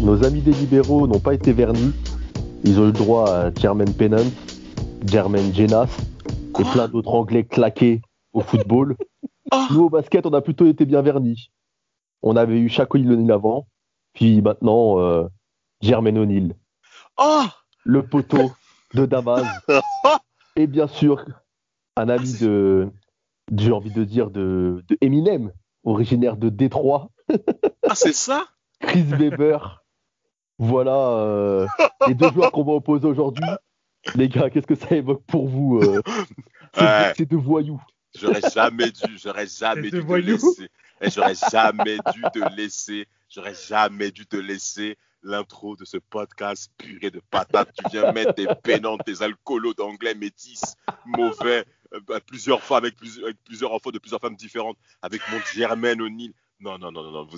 Nos amis des libéraux n'ont pas été vernis. Ils ont eu le droit à Jermaine Pennant, Jermaine Jenas et plein d'autres Anglais claqués au football. Nous, au basket, on a plutôt été bien vernis. On avait eu Shaquille O'Neal avant, puis maintenant Jermaine O'Neal. Le poteau de Damas. Et bien sûr, un ami de, j'ai envie de dire, de Eminem, originaire de Détroit. Ah, c'est ça, Chris Webber. Voilà les deux joueurs qu'on va opposer aujourd'hui. Les gars, qu'est-ce que ça évoque pour vous ces deux voyous? J'aurais jamais dû te laisser l'intro de ce podcast. Purée de patates, tu viens mettre des pénantes, des alcoolos d'anglais métis, mauvais, plusieurs fois avec plusieurs enfants de plusieurs femmes différentes, avec mon Jermaine O'Neal. Non,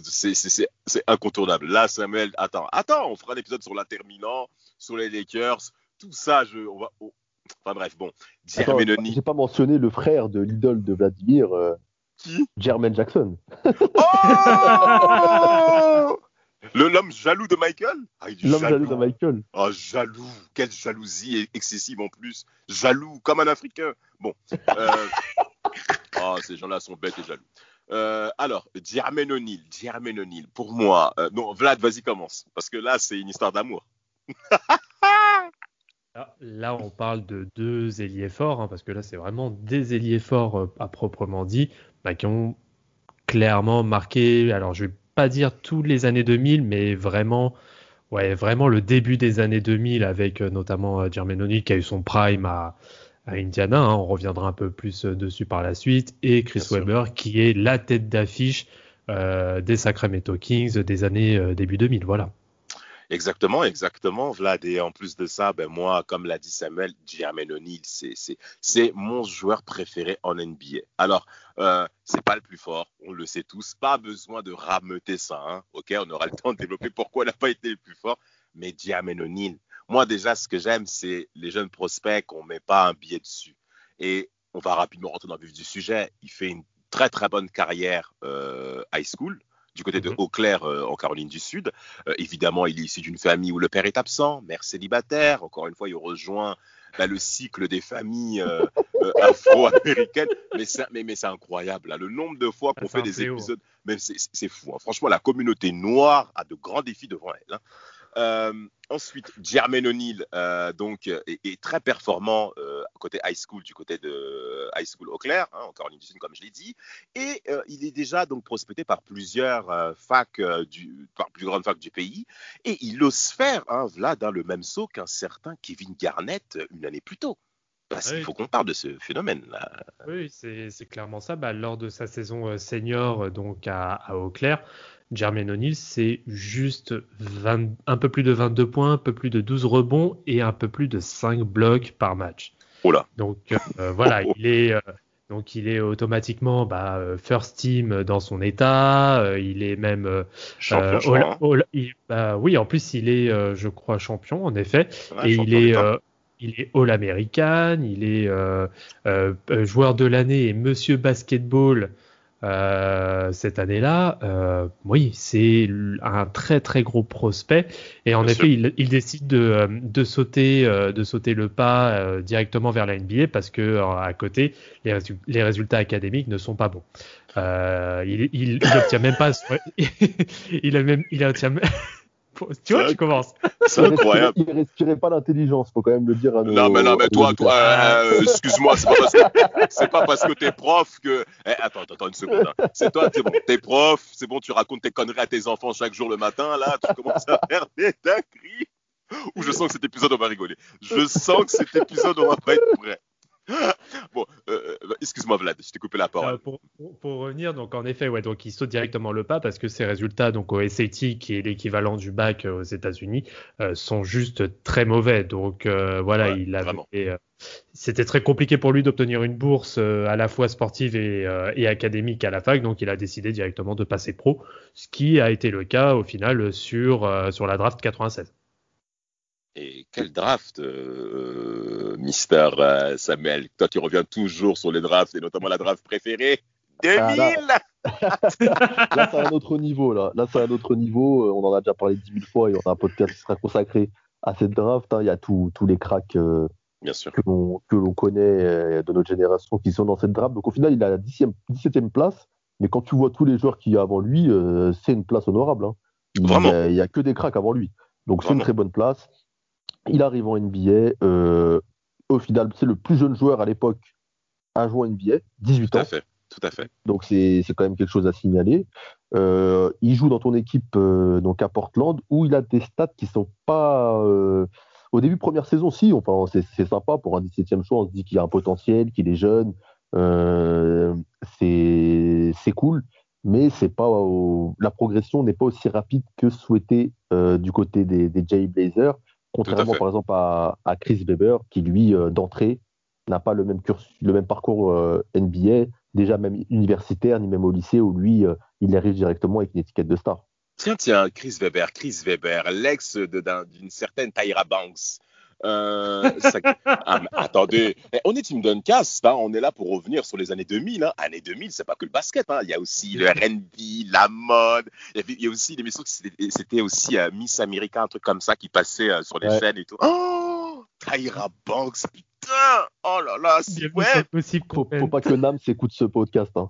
c'est incontournable. Là, Samuel, attends, on fera un épisode sur l'Inter Milan, sur les Lakers, tout ça, enfin bref, bon. Jermaine O'Neal. J'ai pas mentionné le frère de l'idole de Vladimir. Qui ? Jermaine Jackson. Oh l'homme jaloux de Michael ? L'homme jaloux de Michael. Ah, jaloux. Quelle jalousie excessive en plus. Jaloux, comme un Africain. Bon. Ces gens-là sont bêtes et jaloux. Alors, Jermaine O'Neal, pour moi, non, Vlad, vas-y, commence, parce que là, c'est une histoire d'amour. Là, on parle de deux ailiers forts, hein, parce que là, c'est vraiment des ailiers forts à proprement dit, qui ont clairement marqué, alors je vais pas dire tous les années 2000, mais vraiment le début des années 2000, avec notamment Jermaine O'Neal qui a eu son prime à Indiana, hein, on reviendra un peu plus dessus par la suite, et Chris Webber qui est la tête d'affiche des Sacramento Kings des années début 2000, voilà. Exactement, Vlad, et en plus de ça, moi, comme l'a dit Samuel, Jermaine O'Neal, c'est mon joueur préféré en NBA. Alors, c'est pas le plus fort, on le sait tous, pas besoin de rameuter ça, hein, ok, on aura le temps de développer pourquoi il n'a pas été le plus fort, mais Jermaine O'Neal, moi, déjà, ce que j'aime, c'est les jeunes prospects qu'on ne met pas un billet dessus. Et on va rapidement rentrer dans le vif du sujet. Il fait une très, très bonne carrière high school du côté de Eau Claire en Caroline du Sud. Évidemment, il est issu d'une famille où le père est absent, mère célibataire. Encore une fois, il rejoint le cycle des familles afro-américaines. Mais c'est incroyable. Là. Le nombre de fois qu'on fait des épisodes, même c'est fou. Hein. Franchement, la communauté noire a de grands défis devant elle. Hein. Ensuite, Jermaine O'Neal donc est très performant côté high school du côté de High School Eau Claire, hein, en Caroline du Sud comme je l'ai dit, et il est déjà donc prospecté par plusieurs facs par plus grandes facs du pays, et il ose faire Vlad dans le même saut qu'un certain Kevin Garnett une année plus tôt. Parce qu'il faut qu'on parle de ce phénomène-là. Oui, c'est clairement ça. Lors de sa saison senior donc à Eau Claire, Jermaine O'Neal, c'est juste un peu plus de 22 points, un peu plus de 12 rebonds et un peu plus de 5 blocs par match. Oh là. Donc voilà, il est automatiquement first team dans son état. Il est même champion. En plus il est, je crois, champion en effet. Ouais, et il est All-American, il est joueur de l'année et Monsieur Basketball cette année-là. Oui, c'est un très très gros prospect. Et en effet, il décide de sauter le pas directement vers la NBA parce que à côté, les résultats académiques ne sont pas bons. Il obtient même pas. Tu vois, tu commences. C'est incroyable. Il ne respirait pas l'intelligence, faut quand même le dire. Non, mais toi, excuse-moi, c'est pas parce que t'es prof que. Attends une seconde. Hein. C'est toi, c'est bon, t'es prof, c'est bon, tu racontes tes conneries à tes enfants chaque jour le matin. Là, tu commences à faire des dingueries. Je sens que cet épisode on va rigoler. Je sens que cet épisode on va pas être prêt. Bon, excuse-moi Vlad, je t'ai coupé la parole. Pour revenir, donc en effet, ouais, donc il saute directement le pas parce que ses résultats donc au SAT, qui est l'équivalent du bac aux États-Unis, sont juste très mauvais. Donc voilà, ouais, il avait, c'était très compliqué pour lui d'obtenir une bourse à la fois sportive et académique à la fac, donc il a décidé directement de passer pro, ce qui a été le cas au final sur la draft 96. Et quel draft, Mister Samuel. Toi, tu reviens toujours sur les drafts, et notamment la draft préférée 2000. Là, c'est un autre niveau. Là, c'est un autre niveau. On en a déjà parlé 10 000 fois, et on a un podcast qui sera consacré à cette draft. Hein. Il y a tous les cracks bien sûr, que l'on connaît de notre génération qui sont dans cette draft. Donc, au final, il a la 17e place. Mais quand tu vois tous les joueurs qu'il y a avant lui, c'est une place honorable. Hein. Vraiment. Il n'y a que des cracks avant lui. Donc, c'est une très bonne place. Il arrive en NBA, au final, c'est le plus jeune joueur à l'époque à jouer en NBA, 18 ans. Tout à fait. Donc c'est quand même quelque chose à signaler. Il joue dans ton équipe donc à Portland, où il a des stats qui ne sont pas... Au début, première saison, si, enfin, c'est sympa pour un 17e choix, on se dit qu'il a un potentiel, qu'il est jeune, c'est cool, mais c'est pas la progression n'est pas aussi rapide que souhaité du côté des Jay Blazers. Contrairement par exemple à Chris Webber, qui lui, d'entrée, n'a pas le même parcours NBA, déjà même universitaire, ni même au lycée, où lui, il arrive directement avec une étiquette de star. Tiens, Chris Webber, l'ex d'une certaine Tyra Banks. Attendez, on est Team Duncast, hein, on est là pour revenir sur les années 2000. Hein. Années 2000, c'est pas que le basket, hein. Il y a aussi le R&B, la mode. Il y a aussi des émissions qui c'était aussi Miss America, un truc comme ça qui passait sur les chaînes et tout. Oh, Tyra Banks, putain, oh là là, c'est ouais. Possible. Faut pas que Nam s'écoute ce podcast. Hein.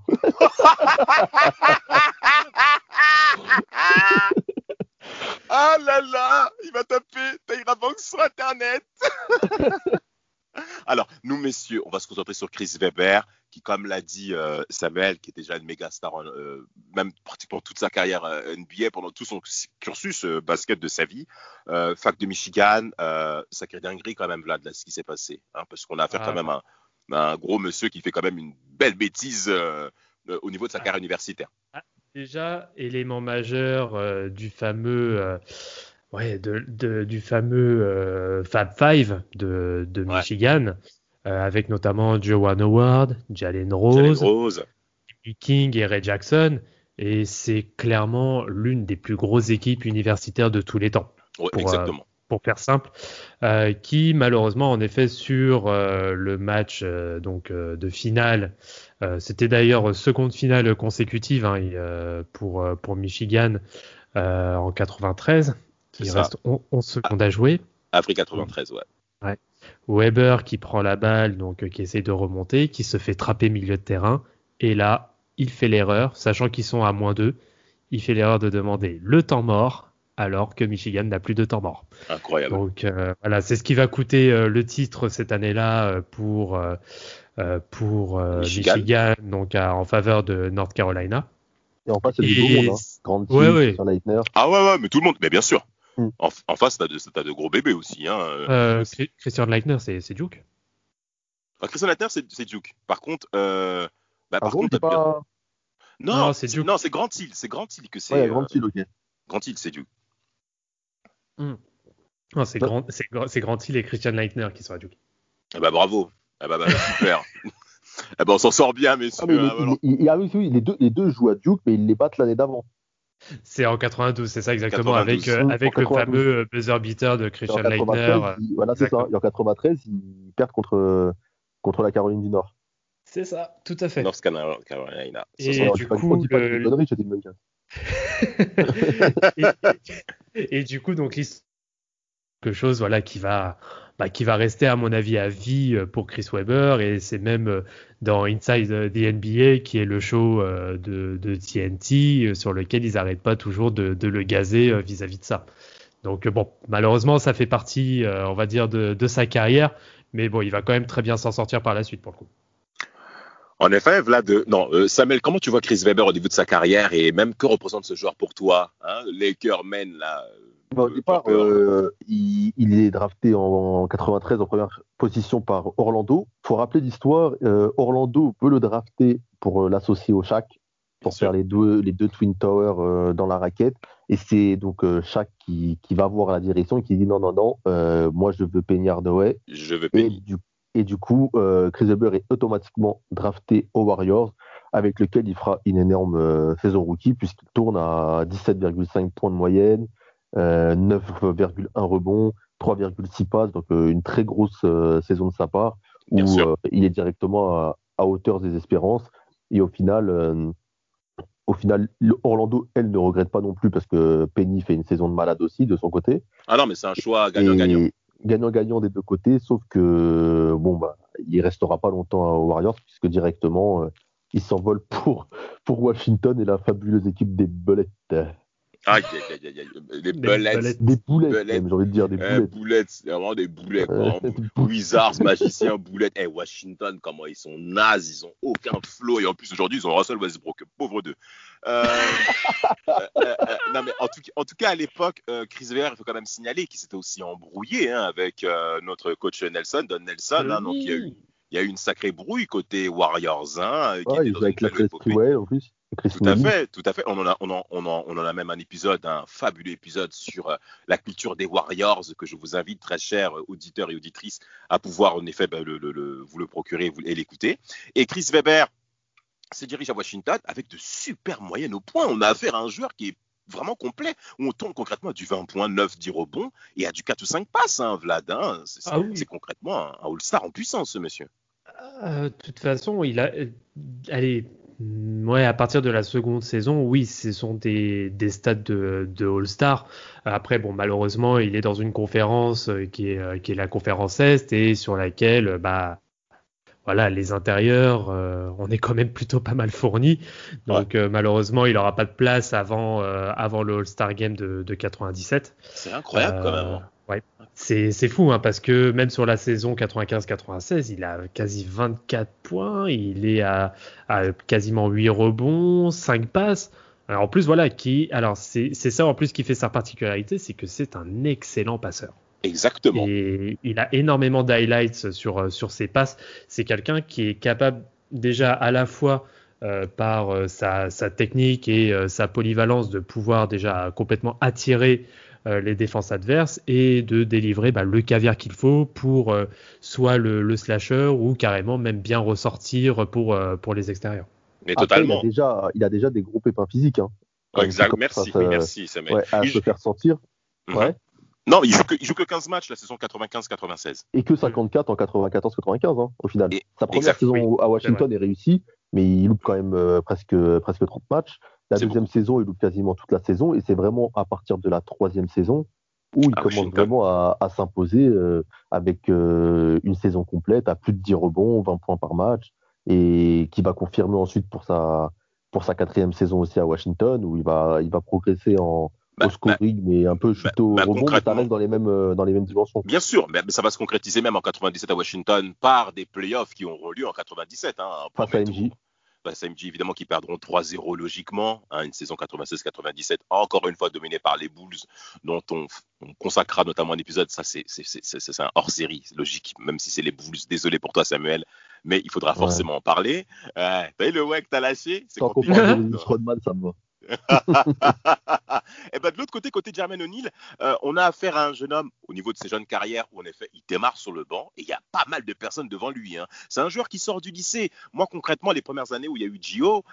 Ah là là, il va taper Tyra Banks sur Internet. Alors, nous, messieurs, on va se concentrer sur Chris Webber, qui, comme l'a dit Samuel, qui est déjà une méga star, même pratiquement toute sa carrière NBA, pendant tout son cursus basket de sa vie. Fac de Michigan, sacré dinguerie quand même, Vlad, là, ce qui s'est passé. Hein, parce qu'on a affaire quand même à un gros monsieur qui fait quand même une belle bêtise au niveau de sa carrière universitaire. Déjà, élément majeur du fameux Fab Five de Michigan, avec notamment Joan Howard, Jalen Rose, King et Ray Jackson. Et c'est clairement l'une des plus grosses équipes universitaires de tous les temps. Ouais, exactement. Pour faire simple, qui malheureusement en effet sur le match de finale, c'était d'ailleurs seconde finale consécutive pour Michigan en 93, il reste 11 secondes à jouer. Avril 93, ouais. Webber qui prend la balle, donc qui essaye de remonter, qui se fait trapper milieu de terrain, et là il fait l'erreur, sachant qu'ils sont à -2, il fait l'erreur de demander le temps mort, alors que Michigan n'a plus de temps mort. Incroyable. Donc voilà, c'est ce qui va coûter le titre cette année-là pour Michigan, donc en faveur de North Carolina. Et en face, c'est du beau monde, hein. Grant Hill, Christian Laettner. Ah ouais, mais tout le monde, mais bien sûr. En face, t'as de gros bébés aussi. Hein. Christian Laettner, c'est Duke. Ah, Christian Laettner, c'est Duke. Par contre, non, c'est Duke. Non, c'est Grant Hill. C'est Grant Hill que c'est. Ouais, Grant Hill, ok. Grant Hill, c'est Duke. Non, c'est Grant Hill et Christian Laettner qui sont à Duke. Ah bah bravo. Ah bah super. Ah bah on s'en sort bien, messieurs. Ah mais les deux jouent à Duke, mais ils les battent l'année d'avant. C'est en 92, c'est ça exactement, 92. Avec le fameux buzzer beater de Christian Laettner. Voilà, c'est ça. Et en 93, ils perdent contre la Caroline du Nord. C'est ça, tout à fait. North Carolina. Et du coup, et du coup, donc l'histoire, quelque chose voilà qui va rester à mon avis à vie pour Chris Webber, et c'est même dans Inside the NBA, qui est le show de TNT, sur lequel ils n'arrêtent pas toujours de le gazer vis-à-vis de ça. Donc bon, malheureusement ça fait partie on va dire de sa carrière, mais bon, il va quand même très bien s'en sortir par la suite pour le coup. En effet, Samuel, comment tu vois Chris Webber au début de sa carrière, et même que représente ce joueur pour toi, hein, Laker Man, là, Bah, au départ, il est drafté en 93 en première position par Orlando. Il faut rappeler l'histoire, Orlando veut le drafter pour l'associer au Shaq, pour faire les deux Twin Towers dans la raquette. Et c'est donc Shaq qui va voir la direction et qui dit non, moi je veux Penny Hardaway. Je veux Penny. Et du coup, Chris Webber est automatiquement drafté aux Warriors, avec lequel il fera une énorme saison rookie, puisqu'il tourne à 17,5 points de moyenne, 9,1 rebonds, 3,6 passes, donc une très grosse saison de sa part, où il est directement à hauteur des espérances. Et au final, Orlando, elle, ne regrette pas non plus, parce que Penny fait une saison de malade aussi, de son côté. Ah non, mais c'est un choix gagnant-gagnant. Gagnant-gagnant des deux côtés, sauf que il restera pas longtemps aux Warriors, puisque directement il s'envole pour Washington et la fabuleuse équipe des Bullets. Aïe, aïe, aïe, aïe. Les Bullets. Des boulettes, même, j'ai envie de dire des boulettes. C'est vraiment des boulettes. Wizards, magiciens, boulettes. Hey, Washington, comment ils sont nazes, ils ont aucun flow. Et en plus, aujourd'hui, ils ont Russell Westbrook. Pauvre d'eux. Non, mais en tout cas, à l'époque, Chris Webber, il faut quand même signaler qu'il s'était aussi embrouillé avec notre coach Don Nelson. Oui. Donc, il y a eu une sacrée brouille côté Warriors. Avec la presse Webber, en plus. Tout à fait. On en a même un épisode, un fabuleux épisode sur la culture des Warriors, que je vous invite, très chers auditeurs et auditrices, à pouvoir en effet vous le procurer et l'écouter. Et Chris Webber se dirige à Washington avec de super moyennes au point. On a affaire à un joueur qui est vraiment complet, où on tombe concrètement à du 20 points, 9, 10 rebonds et à du 4 ou 5 passes, Vlad. C'est concrètement un All-Star en puissance, ce monsieur. De toute façon, il a... à partir de la seconde saison, oui, ce sont des stats de All-Star. Après, malheureusement, il est dans une conférence qui est la conférence Est, et sur laquelle, les intérieurs, on est quand même plutôt pas mal fournis. Donc, malheureusement, il n'aura pas de place avant le All-Star Game de 97. C'est incroyable, quand même. Ouais, c'est fou, parce que même sur la saison 95-96, il a quasi 24 points, il est à quasiment 8 rebonds, 5 passes. Alors, en plus, c'est ça en plus qui fait sa particularité, c'est que c'est un excellent passeur. Exactement. Et il a énormément d'highlights sur ses passes. C'est quelqu'un qui est capable déjà à la fois par sa technique et sa polyvalence de pouvoir déjà complètement attirer les défenses adverses et de délivrer le caviar qu'il faut pour soit le slasher ou carrément même bien ressortir pour les extérieurs. Mais totalement. Après, il a déjà des gros pépins physiques. Exact. Merci. Ça se faire sentir. Mm-hmm. Ouais. Non, il joue que 15 matchs la saison 95-96. Et que 54 en 94-95 au final. Et, sa première saison à Washington est réussie, mais il loupe quand même presque 30 matchs. La deuxième saison, il loupe quasiment toute la saison, et c'est vraiment à partir de la troisième saison où il commence vraiment à s'imposer avec une saison complète à plus de 10 rebonds, 20 points par match, et qui va confirmer ensuite pour sa quatrième saison aussi à Washington, où il va progresser au scoring, mais un peu plutôt au rebond, mais ça reste dans les mêmes dimensions. Bien sûr, mais ça va se concrétiser même en 97 à Washington par des playoffs qui ont relu en 97. Face à MJ. SMG, évidemment, qui perdront 3-0 logiquement, une saison 96-97, encore une fois dominée par les Bulls, dont on consacrera notamment un épisode. Ça, c'est un hors-série, logique, même si c'est les Bulls. Désolé pour toi, Samuel, mais il faudra forcément en parler. T'as eu le WEC, t'as lâché, c'est compliqué. Ça me va. Et de l'autre côté Jermaine O'Neal, on a affaire à un jeune homme au niveau de ses jeunes carrières où en effet il démarre sur le banc et il y a pas mal de personnes devant lui. C'est un joueur qui sort du lycée. Moi concrètement, les premières années où il y a eu Gio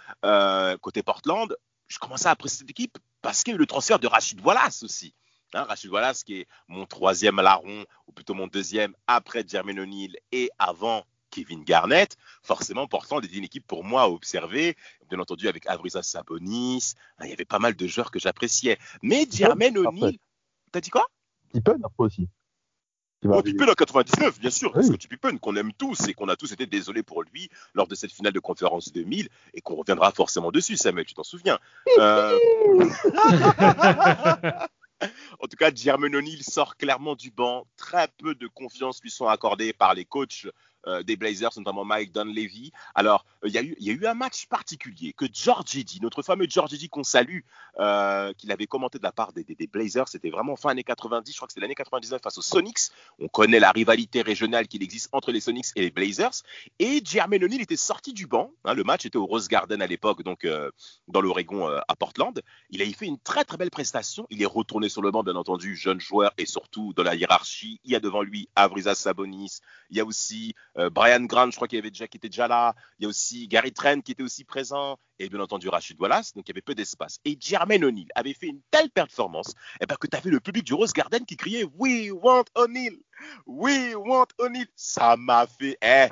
côté Portland, je commençais à apprécier cette équipe parce qu'il y a eu le transfert de Rasheed Wallace aussi. Rasheed Wallace qui est mon troisième larron, ou plutôt mon deuxième après Jermaine O'Neal et avant Kevin Garnett. Forcément, Portland était une équipe pour moi à observer, bien entendu avec Arvydas Sabonis. Il y avait pas mal de joueurs que j'appréciais. Mais Jermaine O'Neal, t'as dit quoi ? Pippen après aussi. Pippen en 99, bien sûr, parce que Pippen qu'on aime tous et qu'on a tous été désolés pour lui lors de cette finale de conférence 2000 et qu'on reviendra forcément dessus, Samuel, tu t'en souviens. En tout cas, Jermaine O'Neal sort clairement du banc. Très peu de confiance lui sont accordées par les coachs des Blazers, notamment Mike Dunleavy. Alors, il y a eu un match particulier que George Eddy, notre fameux George Eddy qu'on salue, qu'il avait commenté de la part des Blazers. C'était vraiment fin années 90, je crois que c'était l'année 99 face aux Sonics. On connaît la rivalité régionale qu'il existe entre les Sonics et les Blazers. Et Jermaine O'Neal était sorti du banc. Hein, le match était au Rose Garden à l'époque, donc dans l'Oregon à Portland. Il avait fait une très très belle prestation. Il est retourné sur le banc, bien entendu, jeune joueur, et surtout dans la hiérarchie, il y a devant lui Arvydas Sabonis, il y a aussi Brian Grant, je crois qui était déjà là, il y a aussi Gary Trent qui était aussi présent, et bien entendu Rasheed Wallace, donc il y avait peu d'espace. Et Jermaine O'Neal avait fait une telle performance que tu avais le public du Rose Garden qui criait « We want O'Neal! We want O'Neal !» Ça m'a fait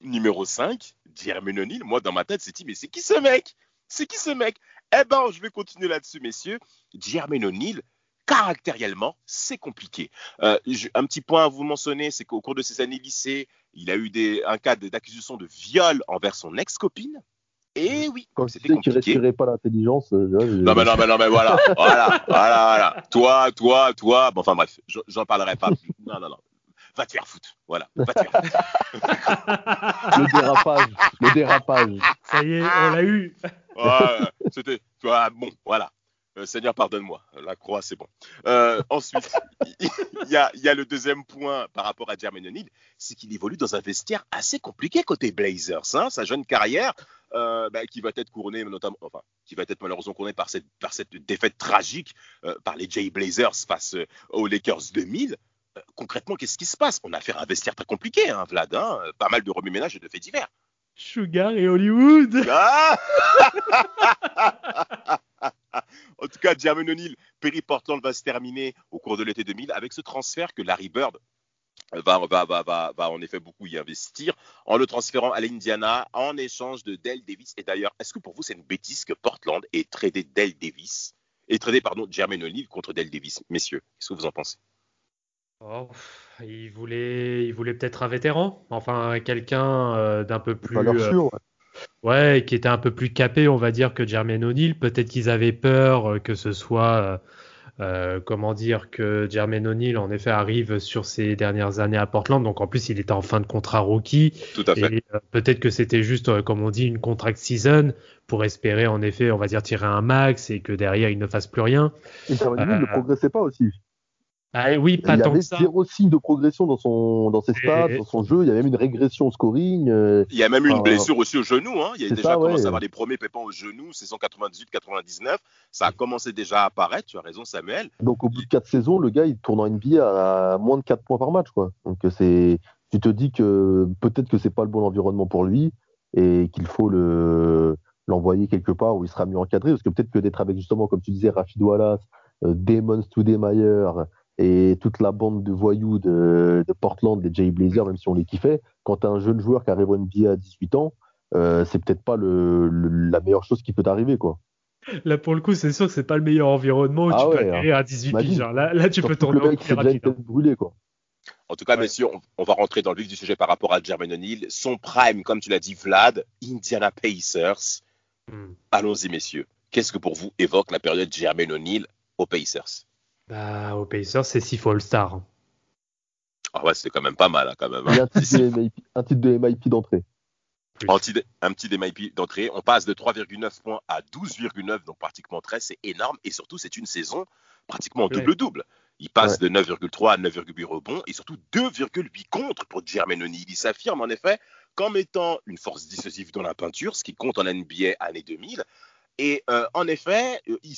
numéro 5, Jermaine O'Neal. Moi, dans ma tête, c'est dit « Mais c'est qui ce mec ? C'est qui ce mec ?» Eh bien, je vais continuer là-dessus, messieurs. Jermaine O'Neal, caractériellement, c'est compliqué. Un petit point à vous mentionner, c'est qu'au cours de ses années lycée, il a eu un cas d'accusation de viol envers son ex-copine. Et oui, quand c'était compliqué. Quand tu sais qu'il ne respirait pas l'intelligence... Non, mais voilà. Toi... Bon, enfin bref, j'en parlerai pas. Non. Va te faire foutre. Voilà, va te faire foutre. Le dérapage. Ça y est, on l'a eu. C'était... Bon, voilà. Seigneur, pardonne-moi. La croix, c'est bon. Ensuite, il y a le deuxième point par rapport à Jermaine O'Neal, c'est qu'il évolue dans un vestiaire assez compliqué côté Blazers. Hein. Sa jeune carrière, qui va être couronnée, malheureusement couronnée par cette défaite tragique par les Jay Blazers face aux Lakers 2000. Concrètement, qu'est-ce qui se passe ? On a affaire à un vestiaire très compliqué, hein, Vlad. Hein, pas mal de remue-ménage et de faits divers. Sugar et Hollywood. En tout cas, Jermaine O'Neal, Portland va se terminer au cours de l'été 2000 avec ce transfert que Larry Bird va en effet beaucoup y investir en le transférant à l'Indiana en échange de Dale Davis. Et d'ailleurs, est-ce que pour vous, c'est une bêtise que Portland ait tradé Jermaine O'Neal contre Dale Davis, messieurs? Qu'est-ce que vous en pensez? Il voulait peut-être un vétéran, enfin quelqu'un d'un peu plus... Ouais, qui était un peu plus capé, on va dire, que Jermaine O'Neal. Peut-être qu'ils avaient peur que ce soit, que Jermaine O'Neal, en effet, arrive sur ses dernières années à Portland. Donc, en plus, il était en fin de contrat rookie. Tout à fait. Et peut-être que c'était juste, comme on dit, une contract season pour espérer, en effet, on va dire, tirer un max et que derrière, il ne fasse plus rien. Et Jermaine O'Neal ne progressait pas aussi. Ah oui, pas tant que ça. Il y avait zéro signe de progression dans ses stats, dans son jeu. Il y avait même une régression au scoring. Il y a même eu une blessure aussi au genou. Hein. Il y a déjà commencé à avoir les premiers pépins au genou, saison 98-99. Ça a commencé déjà à apparaître. Tu as raison, Samuel. Donc, au bout de 4 saisons, le gars, il tourne en NBA à moins de 4 points par match, quoi. Donc, tu te dis que peut-être que c'est pas le bon environnement pour lui et qu'il faut l'envoyer quelque part où il sera mieux encadré. Parce que peut-être que d'être avec, justement, comme tu disais, Rasheed Wallace, Damon Stoudemire, et toute la bande de voyous de Portland, des Jay Blazers, même si on les kiffait, quand tu as un jeune joueur qui arrive en NBA à 18 ans, c'est peut-être pas la meilleure chose qui peut t'arriver, quoi. Là, pour le coup, c'est sûr que c'est pas le meilleur environnement où tu peux atterrir à 18 piges. Là, tu peux tourner au plus rapide. Brûlé, quoi. En tout cas, messieurs, on va rentrer dans le vif du sujet par rapport à Jermaine O'Neal. Son prime, comme tu l'as dit, Vlad, Indiana Pacers. Allons-y, messieurs. Qu'est-ce que pour vous évoque la période Jermaine O'Neal aux Pacers? Bah, au Pacers, c'est 6 fois All-Star. Ah ouais, c'est quand même pas mal, hein, quand même. Hein. Un titre de MIP d'entrée. Un petit MIP d'entrée. On passe de 3,9 points à 12,9, donc pratiquement 13, c'est énorme. Et surtout, c'est une saison pratiquement double-double. Il passe de 9,3 à 9,8 rebonds et surtout 2,8 contre pour Jermaine O'Neal. Il s'affirme en effet comme étant une force dissuasive dans la peinture, ce qui compte en NBA année 2000. Et en effet, il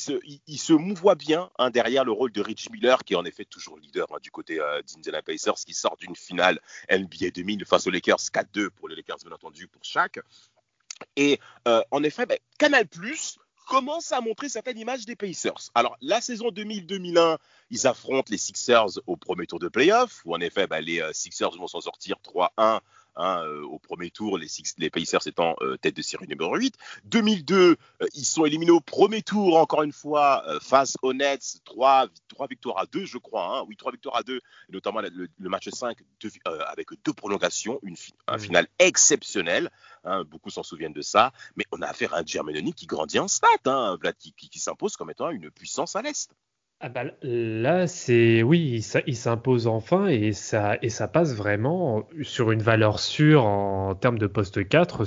se mouvoit bien derrière le rôle de Rich Miller, qui est en effet toujours leader du côté d'Indiana Pacers, qui sort d'une finale NBA 2000 face aux Lakers, 4-2 pour les Lakers, bien entendu, pour chaque. Et en effet, Canal+, commence à montrer certaines images des Pacers. Alors, la saison 2000-2001, ils affrontent les Sixers au premier tour de play-off, où en effet, les Sixers vont s'en sortir 3-1. Au premier tour, les Pacers étant tête de série numéro 8. 2002, ils sont éliminés au premier tour, encore une fois, face aux Nets, 3 victoires à 2, je crois. Hein. Oui, 3 victoires à 2, notamment le match 5 avec 2 prolongations, un final exceptionnel. Hein, beaucoup s'en souviennent de ça. Mais on a affaire à un Jermaine O'Neal qui grandit en stats, hein, qui s'impose comme étant une puissance à l'Est. Ah bah là, c'est oui, il s'impose enfin et ça passe vraiment sur une valeur sûre en termes de poste 4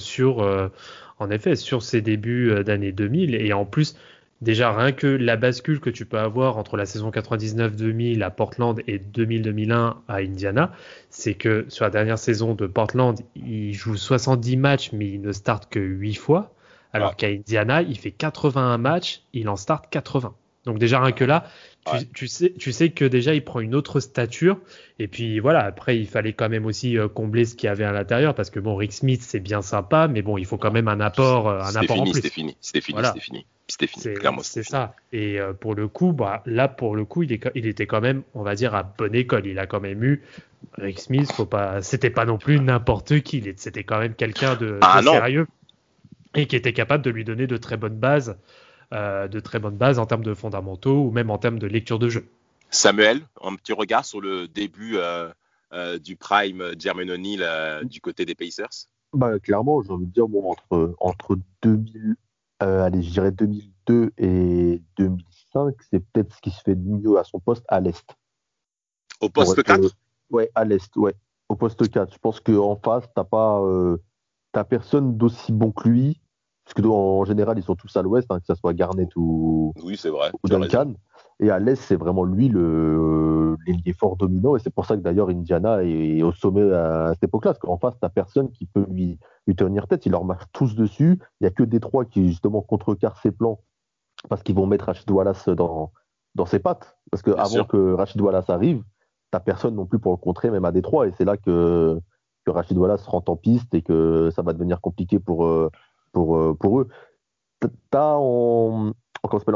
en effet, sur ses débuts d'année 2000. Et en plus, déjà rien que la bascule que tu peux avoir entre la saison 99-2000 à Portland et 2000-2001 à Indiana, c'est que sur la dernière saison de Portland, il joue 70 matchs, mais il ne starte que 8 fois. Alors qu'à Indiana, il fait 81 matchs, il en starte 80. Donc déjà rien que là, tu sais que déjà il prend une autre stature. Et puis voilà, après il fallait quand même aussi combler ce qu'il y avait à l'intérieur, parce que bon, Rick Smith c'est bien sympa, mais bon, il faut quand même un apport en plus. C'était fini. Et pour le coup, il était quand même, on va dire, à bonne école. Il a quand même eu Rick Smith. C'était pas non plus n'importe qui. C'était quand même quelqu'un de sérieux et qui était capable de lui donner de très bonnes bases. En termes de fondamentaux ou même en termes de lecture de jeu. Samuel, un petit regard sur le début du prime Jermaine O'Neal du côté des Pacers. Clairement, j'ai envie de dire, entre 2002 et 2005, c'est peut-être ce qui se fait de mieux à son poste à l'Est. Au poste 4 ? Ouais, à l'Est, ouais. Au poste 4. Je pense qu'en face, t'as personne d'aussi bon que lui. Parce que en général, ils sont tous à l'ouest, que ce soit Garnett ou Duncan. Et à l'est, c'est vraiment lui l'ailier fort dominant. Et c'est pour ça que d'ailleurs, Indiana est au sommet à cette époque-là. Parce qu'en face, tu n'as personne qui peut lui tenir tête. Il leur marche tous dessus. Il n'y a que Détroit qui, justement, contrecarre ses plans. Parce qu'ils vont mettre Rasheed Wallace dans ses pattes. Parce qu'avant que Rasheed Wallace arrive, tu n'as personne non plus pour le contrer, même à Détroit. Et c'est là que Rasheed Wallace rentre en piste et que ça va devenir compliqué pour eux. En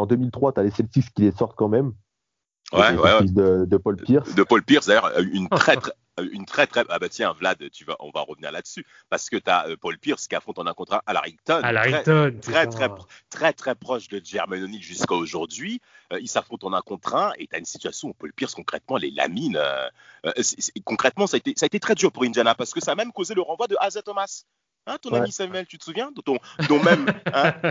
2003, tu as les Celtics qui les sortent quand même. Ouais. De Paul Pierce. De Paul Pierce, d'ailleurs, une très très. Ah bah tiens, Vlad, on va revenir là-dessus. Parce que tu as Paul Pierce qui affronte en un contrat à Larington. Très, très proche de Jermaine O'Neal jusqu'à aujourd'hui. Ils s'affrontent en un contre un et tu as une situation où Paul Pierce, concrètement, les lamine. Concrètement, ça a été très dur pour Indiana parce que ça a même causé le renvoi de Isaiah Thomas. Ton ami Samuel, tu te souviens dont même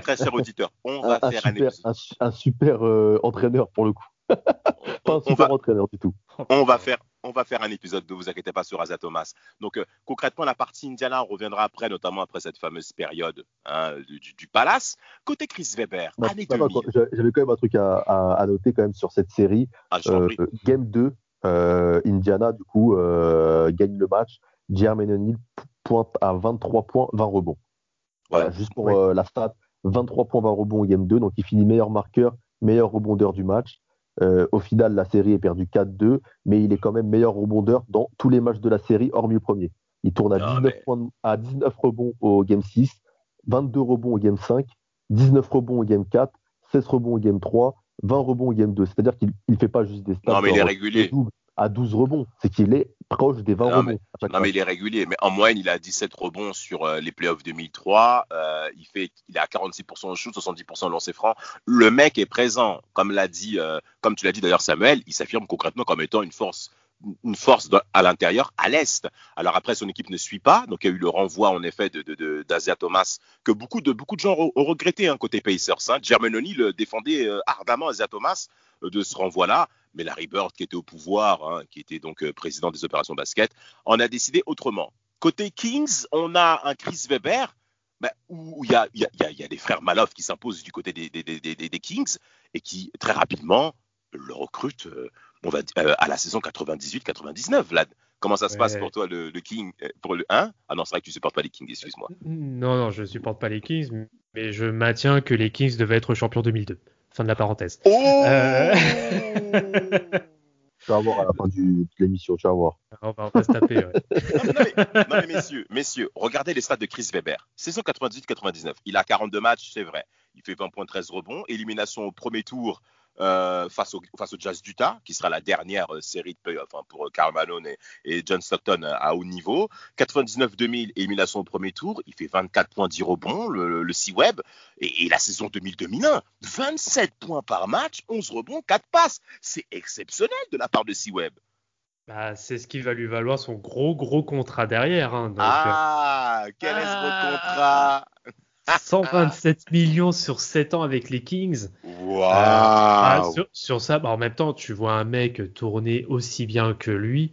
très cher auditeur, on va faire un épisode. Un super entraîneur pour le coup. Pas un super entraîneur du tout. On va faire un épisode, ne vous inquiétez pas, sur Isaiah Thomas. Donc concrètement, la partie Indiana, on reviendra après, notamment après cette fameuse période du Palace. Côté Chris Webber, année 2000. J'avais quand même un truc à noter quand même sur cette série. Game 2, Indiana du coup gagne le match. Jermaine O'Neal pointe à 23 points, 20 rebonds. Voilà, juste pour la stat, 23 points, 20 rebonds au game 2, donc il finit meilleur marqueur, meilleur rebondeur du match. Au final, la série est perdue 4-2, mais il est quand même meilleur rebondeur dans tous les matchs de la série, hormis le premier. Il tourne à 19 rebonds au game 6, 22 rebonds au game 5, 19 rebonds au game 4, 16 rebonds au game 3, 20 rebonds au game 2. C'est-à-dire qu'il ne fait pas juste des stats. Non, mais il est régulier. À 12 rebonds, c'est qu'il est proche des 20 rebonds. Mais il est régulier, mais en moyenne, il a 17 rebonds sur les playoffs 2003, il est à 46% au shoot, 70% au lancer franc. Le mec est présent, comme tu l'as dit d'ailleurs Samuel, il s'affirme concrètement comme étant une force à l'intérieur, à l'Est. Alors après, son équipe ne suit pas, donc il y a eu le renvoi en effet d'Isaiah Thomas, que beaucoup de gens ont regretté côté Pacers. Jermaine O'Neal défendait ardemment Isaiah Thomas de ce renvoi-là, mais Larry Bird, qui était au pouvoir, qui était donc président des opérations basket, en a décidé autrement. Côté Kings, on a un Chris Webber, où il y a des frères Maloff qui s'imposent du côté des Kings et qui, très rapidement, le recrutent à la saison 98-99, Vlad. Comment ça se passe pour toi, le King pour le 1 ? Ah non, c'est vrai que tu ne supportes pas les Kings, excuse-moi. Non, je ne supporte pas les Kings, mais je maintiens que les Kings devaient être champions 2002. Fin de la parenthèse. Tu vas voir à la fin de l'émission, tu vas voir. On va se taper, Non, mais messieurs, regardez les stats de Chris Webber. Saison 98-99, il a 42 matchs, c'est vrai. Il fait 20,13 rebonds. Élimination au premier tour face au Jazz d'Utah, qui sera la dernière série de playoffs pour Karl Malone et John Stockton à haut niveau. 99-2000, élimination au premier tour, il fait 24 points, 10 rebonds, le C-Web, et la saison 2000-2001, 27 points par match, 11 rebonds, 4 passes. C'est exceptionnel de la part de C-Web. C'est ce qui va lui valoir son gros contrat derrière. Quel est ce gros contrat ? 127 millions sur 7 ans avec les Kings. Wow. Sur ça, bah, en même temps, tu vois un mec tourner aussi bien que lui,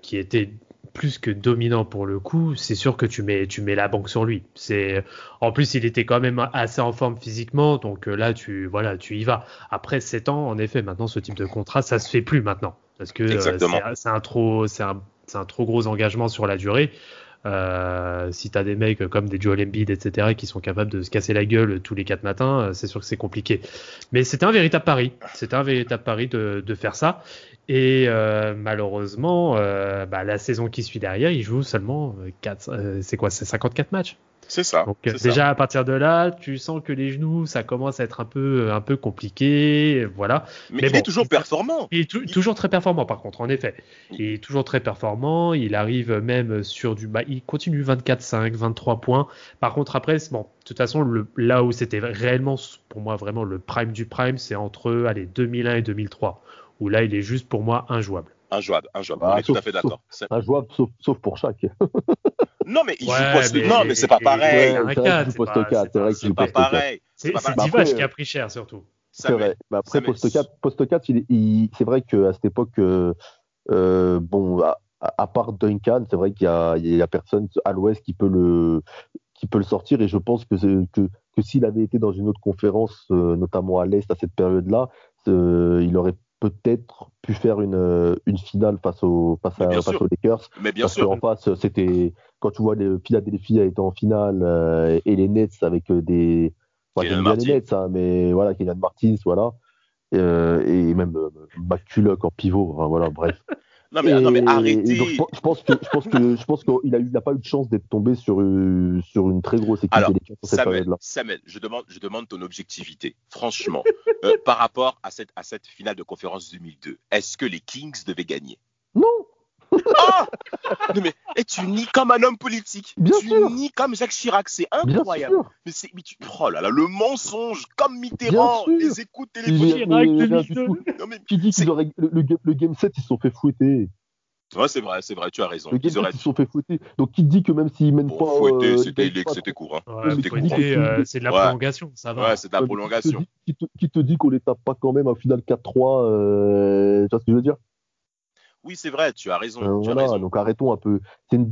qui était plus que dominant pour le coup. C'est sûr que tu mets la banque sur lui. C'est, en plus, il était quand même assez en forme physiquement, donc là, tu y vas. Après 7 ans, en effet, maintenant, ce type de contrat, ça se fait plus maintenant, parce que c'est un trop gros engagement sur la durée. Si t'as des mecs comme des Joel Embiid, etc., qui sont capables de se casser la gueule tous les 4 matins, c'est sûr que c'est compliqué. Mais c'était un véritable pari. C'était un véritable pari de faire ça. Et malheureusement, la saison qui suit derrière, il joue seulement 54 matchs. C'est ça. Donc c'est déjà ça. À partir de là, tu sens que les genoux, ça commence à être un peu compliqué, voilà. Mais il est toujours performant. Il est toujours très performant, par contre, en effet. Il est toujours très performant. Il arrive même sur du, il continue 24-5, 23 points. Par contre, après, bon, de toute façon, là où c'était réellement, pour moi, vraiment le prime du prime, c'est entre 2001 et 2003, où là, il est juste pour moi injouable. Injouable. Ah, tout à fait d'accord. Injouable, sauf pour chaque. Non, mais il joue poste. Non, mais c'est pas pareil. C'est pas pareil. C'est Divac qui a pris cher, surtout. C'est vrai. Mais après, poste 4, c'est vrai qu'à cette époque, à part Duncan, c'est vrai qu'il y a personne à l'Ouest qui peut le sortir. Et je pense que s'il avait été dans une autre conférence, notamment à l'Est, à cette période-là, il aurait peut-être pu faire une finale face aux Lakers. Mais bien sûr. Parce qu'en face, c'était, quand tu vois les Philadelphie a été en finale et les Nets avec des, enfin, les Nets, hein, mais voilà, Kenyan Martins, voilà, et même McCulloch en pivot, hein, voilà, bref. non mais arrêtez. Donc, je pense qu'il n'a pas eu de chance d'être tombé sur une très grosse équipe. Alors, des Lakers cette période-là. Samuel, je demande ton objectivité, franchement. Par rapport à cette finale de conférence 2002, est-ce que les Kings devaient gagner? Non. Ah non mais, et tu nies comme un homme politique. Bien tu sûr. Nies comme Jacques Chirac, c'est incroyable. Oh là là, le mensonge comme Mitterrand, les écoutes téléphoniques. Chirac 2002. Tu dis qu'ils auraient le game 7, ils se sont fait fouetter. Ouais, c'est vrai, tu as raison. Ils se sont fait fouetter. Donc qui te dit que même s'ils mènent pas, fouetter, c'était court. Hein. Ouais, c'est de la prolongation, ça va. Ouais, c'est de la prolongation. Qui te dit qu'on les tape pas quand même en finale 4-3, tu vois ce que je veux dire? Oui, c'est vrai, tu as raison. Voilà, donc arrêtons un peu.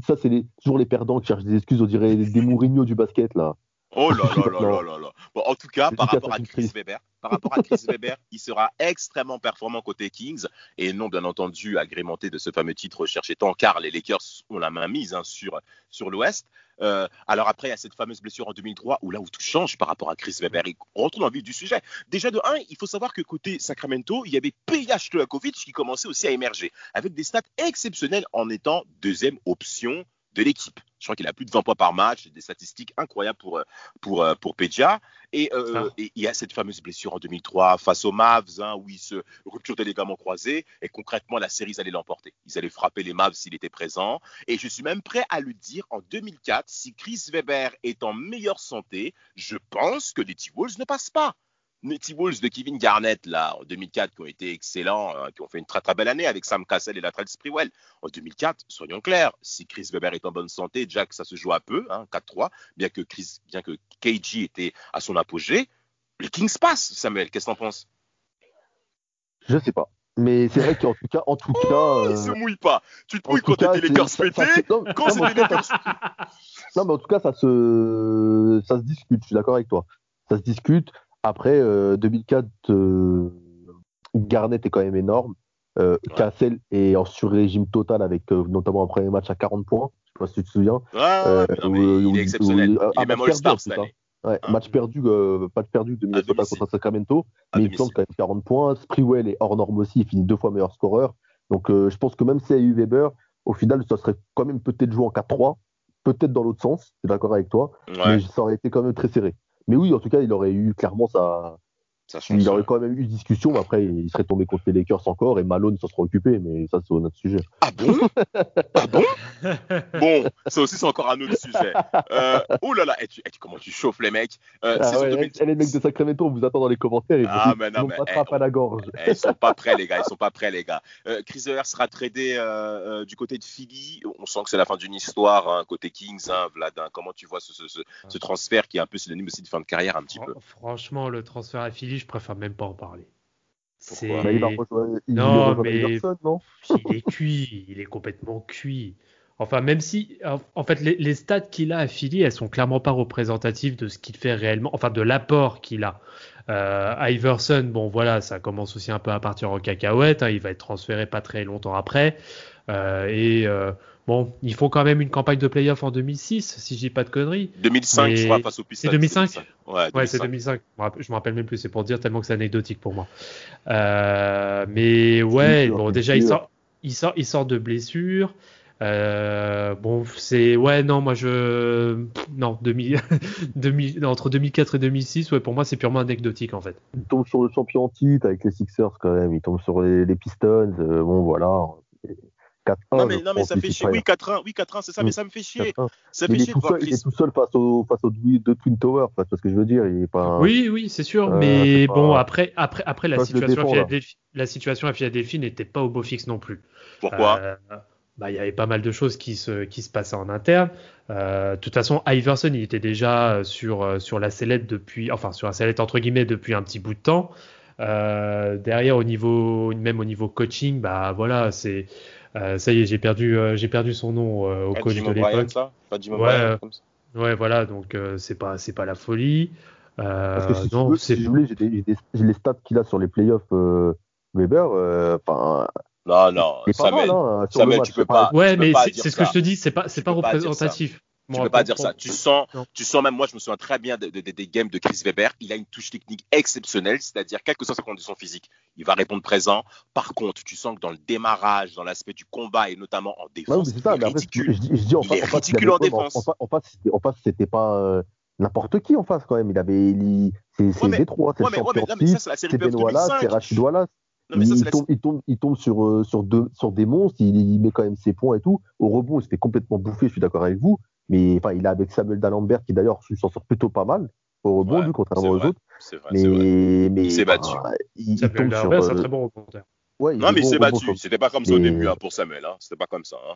Ça, c'est toujours les perdants qui cherchent des excuses, on dirait des Mourinho du basket, là. Oh là là là là là là. Bon, en tout cas, par rapport à Chris Webber, il sera extrêmement performant côté Kings et non, bien entendu, agrémenté de ce fameux titre recherché tant, car les Lakers ont la main mise hein, sur l'Ouest. Alors après, il y a cette fameuse blessure en 2003 où tout change par rapport à Chris Webber. On retourne dans le vif du sujet. Déjà de 1, il faut savoir que côté Sacramento, il y avait PH Stojakovic qui commençait aussi à émerger avec des stats exceptionnelles en étant deuxième option de l'équipe. Je crois qu'il a plus de 20 points par match, des statistiques incroyables pour Peja. Et il y a cette fameuse blessure en 2003 face aux Mavs, hein, où il se rupture des ligaments croisés. Et concrètement, la série, ils allaient l'emporter. Ils allaient frapper les Mavs s'il était présent. Et je suis même prêt à le dire, en 2004, si Chris Webber est en meilleure santé, je pense que les T-Wolves ne passent pas. Les T-Wolves de Kevin Garnett, là, en 2004, qui ont été excellents, qui ont fait une très très belle année avec Sam Cassell et Latrell Sprewell. En 2004, soyons clairs, si Chris Webber est en bonne santé, Jack, ça se joue à peu, hein, 4-3, bien que KG était à son apogée, les Kings passent. Samuel, qu'est-ce que t'en penses? Je sais pas. Mais c'est vrai qu'en tout cas. Il se mouille pas. Tu te mouilles quand t'étais les Lakers pétés. Quand c'était les Lakers. Non, mais en tout cas, ça se discute. Je suis d'accord avec toi. Ça se discute. Après, 2004, Garnett est quand même énorme. Ouais. Cassel est en sur-régime total avec notamment un premier match à 40 points. Je sais pas si tu te souviens. Il est exceptionnel. Il est même All-Star cette année. Ouais, match perdu de Minnesota contre Sacramento. Mais il me semble quand même 40 points. Sprewell est hors norme aussi. Il finit 2 fois meilleur scoreur. Donc je pense que même s'il y a eu Webber, au final, ça serait quand même peut-être joué en 4-3. Peut-être dans l'autre sens. Je suis d'accord avec toi. Ouais. Mais ça aurait été quand même très serré. Mais oui, en tout cas, il aurait eu clairement sa, Il y aurait quand même eu discussion, mais après, il serait tombé contre les Lakers encore et Malone s'en serait occupé, mais ça, c'est un autre sujet. Ah bon ? Ah bon ? Bon, ça aussi, c'est encore un autre sujet. Oh là là, comment tu chauffes les mecs. Les mecs de Sacramento, on vous attend dans les commentaires. Ils ne vous attrapent pas à la gorge. Ils ne sont pas prêts, les gars. Chris Webber sera tradé du côté de Philly. On sent que c'est la fin d'une histoire, hein, côté Kings. Hein, Vladin, comment tu vois ce transfert qui est un peu synonyme aussi de fin de carrière, un petit peu ? Franchement, le transfert à Philly, je préfère même pas en parler. Il est cuit, il est complètement cuit. Enfin, même si, en fait, les stats qu'il a à Philly, elles sont clairement pas représentatives de ce qu'il fait réellement, enfin de l'apport qu'il a. Iverson, bon voilà, ça commence aussi un peu à partir en cacahuète, hein, il va être transféré pas très longtemps après. Bon, ils font quand même une campagne de play-off en 2006, si je dis pas de conneries. 2005, je crois, face aux Pistons. C'est 2005 ? Ouais, c'est 2005. Je me rappelle même plus, c'est pour dire tellement que c'est anecdotique pour moi. Mais ouais, bon, déjà, il sort de blessure. Bon, c'est... Ouais, non, moi, je... Non, entre 2004 et 2006, ouais, pour moi, c'est purement anecdotique, en fait. Il tombe sur le champion en titre avec les Sixers, quand même. Il tombe sur les Pistons. Bon, voilà... 4-1, non mais ça me fait chier. Oui, 4-1, c'est ça, mais ça me fait chier. Il est tout seul face aux deux Twin Towers, parce que je veux dire, il est pas. Oui, c'est sûr, mais bon, après la situation à Philadelphie n'était pas au beau fixe non plus. Pourquoi ? Il y avait pas mal de choses qui se passaient en interne. De toute façon, Iverson, il était déjà sur la sellette entre guillemets depuis un petit bout de temps. Derrière, au niveau coaching, c'est. Ça y est, j'ai perdu son nom au coach de l'époque. Ouais, voilà, donc c'est pas la folie. J'ai les stats qu'il a sur les playoffs Webber. Tu peux pas. Ouais, mais c'est ce que je te dis, c'est pas représentatif. Tu peux pas dire ça. Tu sens même, moi je me souviens très bien des games de Chris Webber. Il a une touche technique exceptionnelle, c'est-à-dire quelle que soit sa condition physique, il va répondre présent. Par contre, tu sens que dans le démarrage, dans l'aspect du combat et notamment en défense, il est ridicule. Il est ridicule en défense. En face, c'était pas n'importe qui en face quand même. Il avait c'est Détroit, c'est Champions, c'est Ben Wallace, c'est Rasheed Wallace. Il tombe sur des monstres. Il met quand même ses points et tout. Au rebond, il se fait complètement bouffer. Je suis d'accord avec vous. Mais enfin, il est avec Samuel D'Alembert qui d'ailleurs s'en sort plutôt pas mal au rebond, ouais, lui, contrairement aux autres. Mais il s'est battu. Samuel D'Alembert, c'est un très bon reporter. Ouais, il s'est battu. C'était pas comme ça au début pour Samuel. Hein. C'était pas comme ça. Hein.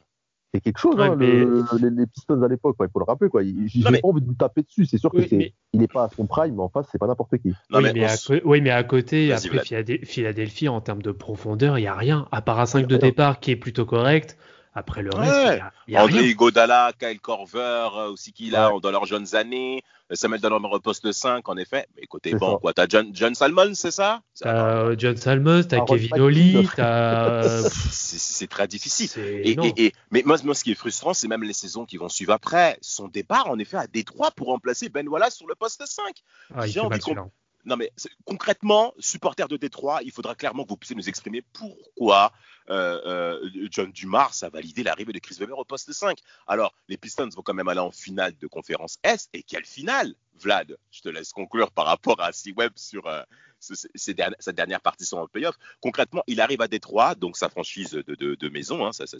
C'est quelque chose, ouais, les Pistons à l'époque, il faut le rappeler. J'ai pas envie de vous taper dessus. C'est sûr qu'il n'est pas à son prime, mais en face, c'est pas n'importe qui. Mais à côté, après Philadelphie, en termes de profondeur, il n'y a rien. À part un 5 de départ qui est plutôt correct. Après le reste, il y a André Iguodala, Kyle Korver, aussi qu'il a dans leurs jeunes années. Samuel D'Alembert reposte le 5, en effet. Mais écoutez, bon, quoi, t'as John Salmon, c'est ça ? T'as John Salmon, t'as Kevin Ollie, c'est très difficile. Mais moi, ce qui est frustrant, c'est même les saisons qui vont suivre après. Son départ, en effet, à Détroit pour remplacer Ben Wallace sur le poste 5. J'ai envie qu'on... Non, mais concrètement, supporters de Détroit, il faudra clairement que vous puissiez nous exprimer pourquoi John Dumars a validé l'arrivée de Chris Webber au poste 5. Alors, les Pistons vont quand même aller en finale de conférence Est. Et quelle finale, Vlad ? Je te laisse conclure par rapport à C-Web sur cette dernière partie sur le playoff. Concrètement, il arrive à Détroit, donc sa franchise de maison, hein, c'est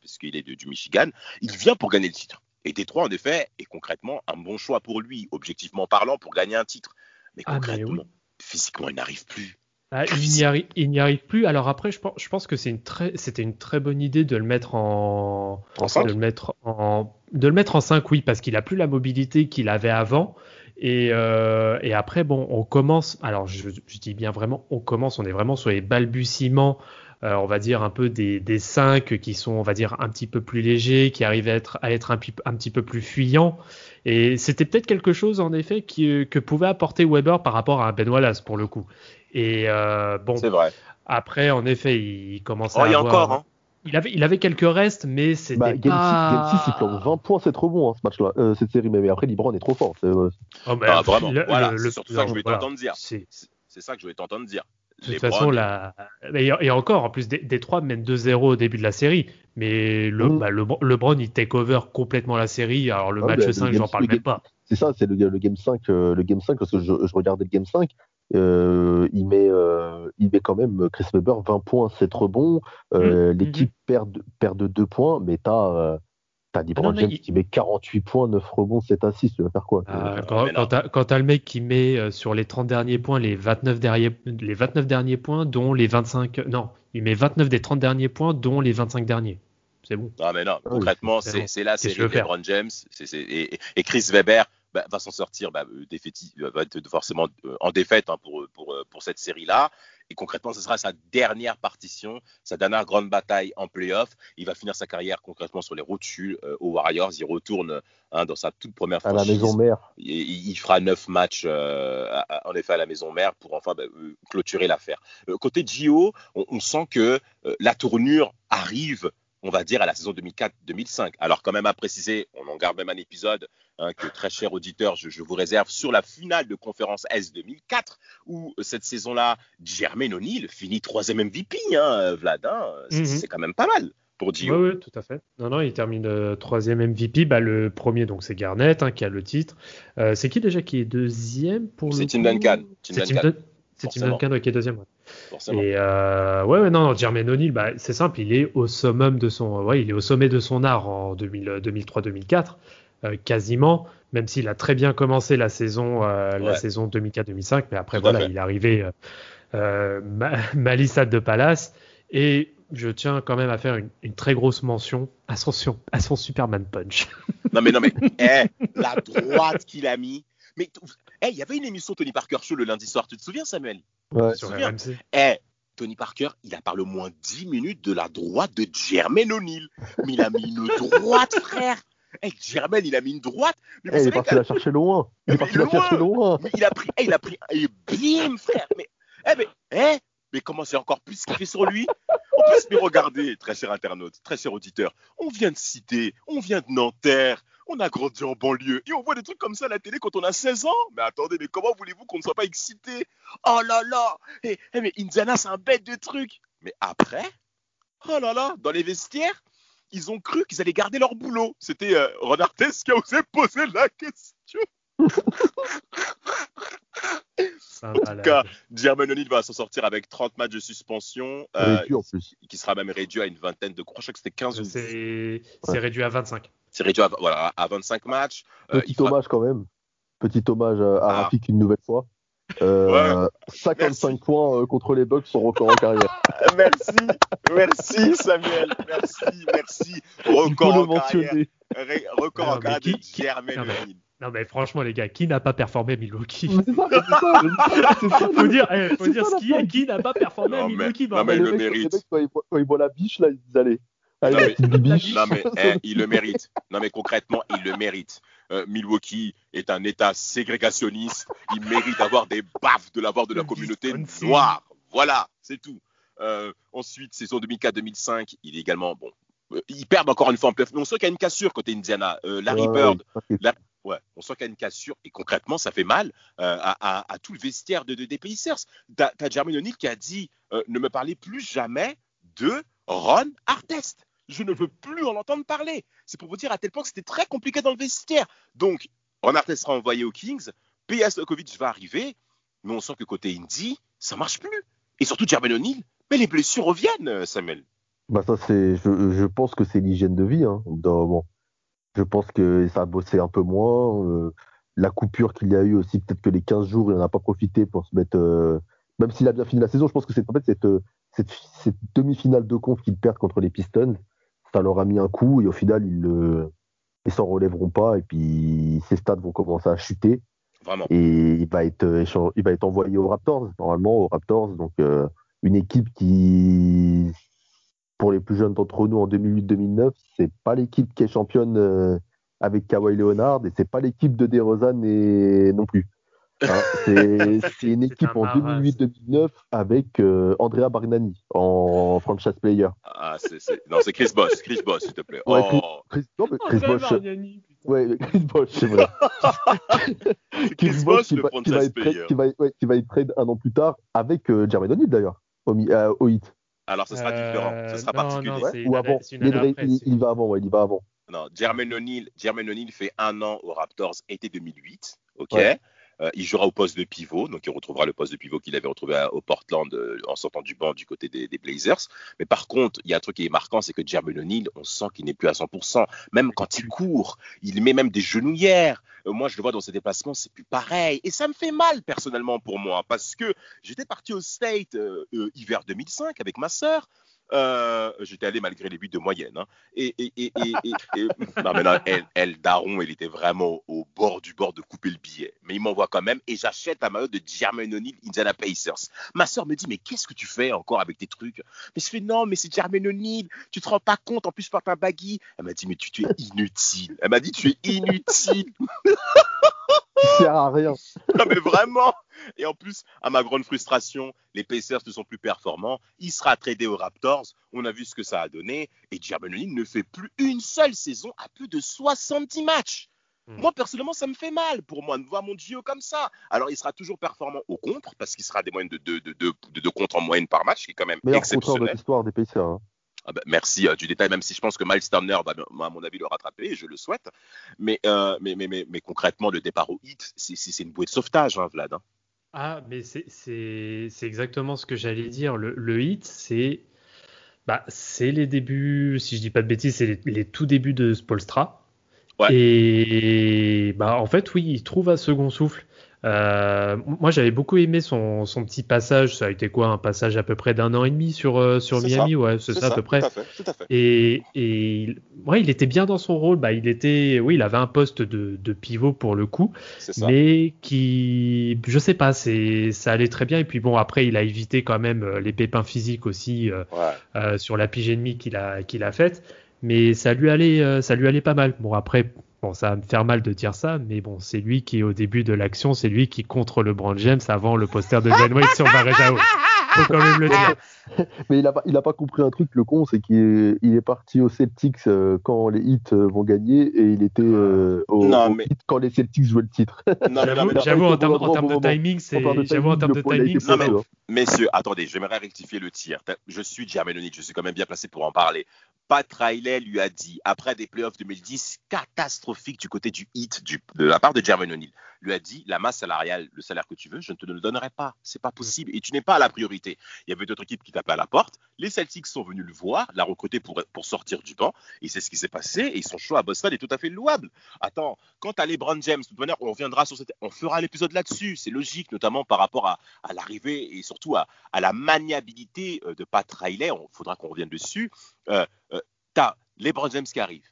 parce qu'il est du Michigan. Il vient pour gagner le titre. Et Détroit, en effet, est concrètement un bon choix pour lui, objectivement parlant, pour gagner un titre. Mais concrètement, physiquement, il n'arrive plus. Il n'y arrive plus. Alors après, je pense que c'était une très bonne idée de le mettre en 5, oui, parce qu'il n'a plus la mobilité qu'il avait avant. Et après, bon, on commence. Alors, je dis bien vraiment, on commence. On est vraiment sur les balbutiements, on va dire un peu des 5 qui sont, on va dire, un petit peu plus légers, qui arrivent à être un petit peu plus fuyants. Et c'était peut-être quelque chose, en effet, que pouvait apporter Webber par rapport à Ben Wallace, pour le coup. Et bon, c'est vrai. Après, en effet, il commençait à avoir... Encore, hein. Il avait quelques restes, mais c'était pas... Game 6, il plante 20 points, c'est trop bon, hein, ce match-là, cette série. Mais après, LeBron est trop fort. Vraiment, c'est surtout ça que je voulais t'entendre dire. C'est ça que je voulais t'entendre dire. De toute façon, et encore, en plus, Détroit mène 2-0 au début de la série, mais LeBron, il take over complètement la série. Alors, le match 5, j'en parle même pas. C'est ça, c'est le game 5, parce que je regardais le game 5, Il met quand même Chris Webber 20 points, 7 rebonds. L'équipe perd de 2 points, mais t'as LeBron James qui met 48 points, 9 rebonds, 7 assists. Tu vas faire quoi quand t'as le mec qui met sur les 30 derniers points, les 29 derniers points, dont les 25. Non, il met 29 des 30 derniers points, dont les 25 derniers. C'est bon. Non, mais non, concrètement, c'est la série LeBron James et Chris Webber. Va s'en sortir forcément en défaite pour cette série-là. Et concrètement, ce sera sa dernière partition, sa dernière grande bataille en play-off. Il va finir sa carrière concrètement sur les rotules aux Warriors. Il retourne dans sa toute première franchise. À la maison mère. Il fera 9 matchs en effet à la maison mère pour enfin clôturer l'affaire. Côté Gio, on sent que la tournure arrive, on va dire, à la saison 2004-2005. Alors, quand même à préciser, on en garde même un épisode que, très cher auditeur, je vous réserve sur la finale de conférence S 2004, où cette saison-là, Jermaine O'Neal finit 3e MVP, Vlad. C'est quand même pas mal pour Gio. Oui, tout à fait. Non, il termine 3e MVP. Le premier, donc, c'est Garnett qui a le titre. C'est qui déjà qui est 2e pour le Tim Duncan. C'est Tim Duncan qui est 2e. Ouais. Forcément. Et Jermaine O'Neal, c'est simple, il est au summum de son art en 2003-2004, quasiment, même s'il a très bien commencé la saison 2004-2005, mais après il est arrivé Malissa de Palace. Et je tiens quand même à faire une très grosse mention à son Superman Punch. Non mais la droite qu'il a mis. Mais il y avait une émission Tony Parker Show le lundi soir, tu te souviens, Samuel? Ouais, sur RMC. Tony Parker, il a parlé au moins 10 minutes de la droite de Jermaine O'Neal. Mais il a mis une droite, frère. Jermaine, il a mis une droite. Il est parti la chercher loin. Mais il a pris et bim, frère. Mais comment c'est encore plus qu'il fait sur lui? En plus, mais regardez, très cher internaute, très cher auditeur, on vient de citer, on vient de Nanterre. On a grandi en banlieue et on voit des trucs comme ça à la télé quand on a 16 ans. Mais attendez, mais comment voulez-vous qu'on ne soit pas excité? Oh là là, mais Indiana, c'est un bête de truc. Mais après, oh là là, dans les vestiaires, ils ont cru qu'ils allaient garder leur boulot. C'était Ron Artest qui a osé poser la question. En tout cas, Jermaine O'Neal va s'en sortir avec 30 matchs de suspension, qui sera même réduit à une vingtaine de croix. Je crois que c'était 15 ou 10. C'est réduit à 25. C'est réduit à 25 matchs. Petit hommage à Rafik une nouvelle fois. 55 points contre les Bucks, son record en carrière. Merci Samuel. Merci. Record en carrière. De Jermaine O'Neal. Non mais franchement les gars, qui n'a pas performé Milwaukee? C'est ça. Faut dire ce qui est, qui n'a pas performé à Milwaukee. Non mais il le mérite. Quand il boit la biche là, ils allaient. Il le mérite. Non mais concrètement, il le mérite. Milwaukee est un état ségrégationniste. Il mérite d'avoir des baffes de la communauté noire. Voilà, c'est tout. Ensuite, saison 2004-2005, il est également bon. Ils perdent encore une fois en playoff. On sent qu'il y a une cassure côté Indiana. Larry Bird. On sent qu'il y a une cassure et concrètement, ça fait mal à tout le vestiaire des Pacers. T'as Jermaine O'Neal qui a dit ne me parlez plus jamais de Ron Artest. Je ne veux plus en entendre parler. C'est pour vous dire à tel point que c'était très compliqué dans le vestiaire. Donc, Ron Artest sera envoyé aux Kings. P.A. Stojakovic va arriver. Mais on sent que côté Indy, ça ne marche plus. Et surtout, Jermaine O'Neal, mais les blessures reviennent, Samuel. Je pense que c'est l'hygiène de vie, d'un moment. Je pense que ça a bossé un peu moins. La coupure qu'il y a eu aussi, peut-être que les 15 jours, il n'en a pas profité pour se mettre. Même s'il a bien fini la saison, je pense que c'est en fait cette demi-finale de conf qu'ils perdent contre les Pistons. Ça leur a mis un coup et au final, ils s'en relèveront pas. Et puis, ces stats vont commencer à chuter. Vraiment. Et il va être envoyé aux Raptors, normalement, Donc, une équipe qui. Pour les plus jeunes d'entre nous en 2008-2009, c'est pas l'équipe qui est championne avec Kawhi Leonard et c'est pas l'équipe de DeRozan non plus. C'est une équipe en 2008-2009 avec Andrea Bargnani en franchise player. C'est Chris Bosh, s'il te plaît. Ouais, Chris Bosh, c'est vrai. Chris Bosh, le franchise player. Qui va être trade un an plus tard avec Jermaine O'Neal d'ailleurs au hit. Alors, ce sera différent, ce sera particulier. Ou avant, il va avant. Non, Jermaine O'Neal fait un an aux Raptors, été 2008, ok. Il jouera au poste de pivot, donc il retrouvera le poste de pivot qu'il avait retrouvé au Portland en sortant du banc du côté des Blazers. Mais par contre, il y a un truc qui est marquant, c'est que Jermaine O'Neal, on sent qu'il n'est plus à 100%. Même quand il court, il met même des genouillères. Moi, je le vois dans ses déplacements, c'est plus pareil. Et ça me fait mal personnellement pour moi, parce que j'étais parti au State hiver 2005 avec ma sœur. J'étais allé malgré les buts de moyenne hein. Non, mais non, elle daron, elle était vraiment au bord de couper le billet, mais il m'envoie quand même et j'achète un maillot de Jermaine O'Neal Indiana Pacers. Ma soeur me dit mais qu'est-ce que tu fais encore avec tes trucs, mais je fais non mais c'est Jermaine O'Neal, tu te rends pas compte, en plus je porte un baggy. Elle m'a dit mais tu es inutile, elle m'a dit tu es inutile. Ça sert à rien. Non mais vraiment. Et en plus, à ma grande frustration, les Pacers ne sont plus performants. Il sera tradé aux Raptors. On a vu ce que ça a donné. Et Jermaine O'Neal ne fait plus une seule saison à plus de 70 matchs. Moi, personnellement, ça me fait mal pour moi de voir mon duo comme ça. Alors, il sera toujours performant au contre parce qu'il sera des moyennes de 2 contre en moyenne par match, qui est quand même meilleur exceptionnel. Meilleur contre de l'histoire des Pacers. Hein. Ah ben merci du détail, même si je pense que Miles Turner va, à mon avis, le rattraper, et je le souhaite. Mais concrètement, le départ au hit, c'est une bouée de sauvetage, hein, Vlad. Hein. Ah, mais c'est exactement ce que j'allais dire. Le hit, c'est les débuts, si je dis pas de bêtises, c'est les tout débuts de Spoelstra. Ouais. Et en fait, oui, il trouve un second souffle. Moi, j'avais beaucoup aimé son petit passage. Ça a été quoi, un passage à peu près d'un an et demi sur Miami, ça. Ouais, c'est ça à peu près. Tout à fait. Et ouais, il était bien dans son rôle. Il avait un poste de pivot pour le coup, mais qui, je sais pas, ça allait très bien. Et puis bon, après, il a évité quand même les pépins physiques aussi sur la pygémie qu'il a faite. Mais ça lui allait pas mal. Bon, après. Bon, ça va me faire mal de dire ça, mais bon, c'est lui qui est au début de l'action, c'est lui qui contre LeBron James avant le poster de Dwayne Wade sur Varejao. Faut quand même le dire. Mais il a pas compris un truc, le con, c'est qu'il est parti aux Celtics quand les Heat vont gagner et il était aux Heat quand les Celtics jouaient le titre. Non, j'avoue, en termes de timing, c'est... Non, mais, messieurs, attendez, j'aimerais rectifier le tir. Je suis Jermaine O'Neal, je suis quand même bien placé pour en parler. Pat Riley lui a dit, après des playoffs 2010 catastrophiques du côté du Heat, de la part de Jermaine O'Neal, lui a dit, la masse salariale, le salaire que tu veux, je ne te le donnerai pas, c'est pas possible et tu n'es pas à la priorité. Il y avait d'autres équipes qui tapaient à la porte, les Celtics sont venus le voir, la recruter pour sortir du banc, et c'est ce qui s'est passé, et son choix à Boston est tout à fait louable. Attends, quant à LeBron James, de toute manière, on reviendra sur on fera un épisode là-dessus, c'est logique, notamment par rapport à l'arrivée et surtout à la maniabilité de Pat Riley, il faudra qu'on revienne dessus. T'as LeBron James qui arrive,